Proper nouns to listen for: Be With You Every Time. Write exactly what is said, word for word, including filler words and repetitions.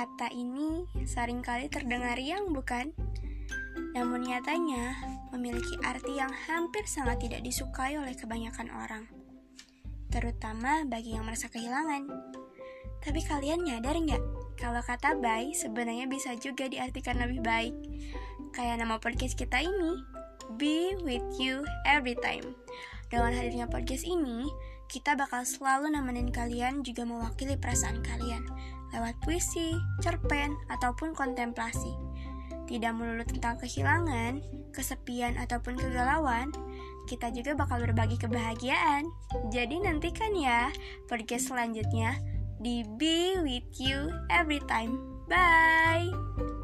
Kata ini seringkali terdengar riang, bukan? Namun nyatanya memiliki arti yang hampir sangat tidak disukai oleh kebanyakan orang, terutama bagi yang merasa kehilangan. Tapi kalian nyadar nggak kalau kata bye sebenarnya bisa juga diartikan lebih baik? Kayak nama podcast kita ini, Be With You Every Time. Dengan hadirnya podcast ini, kita bakal selalu nemenin kalian juga mewakili perasaan kalian lewat puisi, cerpen, ataupun kontemplasi. Tidak melulu tentang kehilangan, kesepian, ataupun kegalauan, kita juga bakal berbagi kebahagiaan. Jadi nantikan ya podcast selanjutnya di Be With You Every Time. Bye!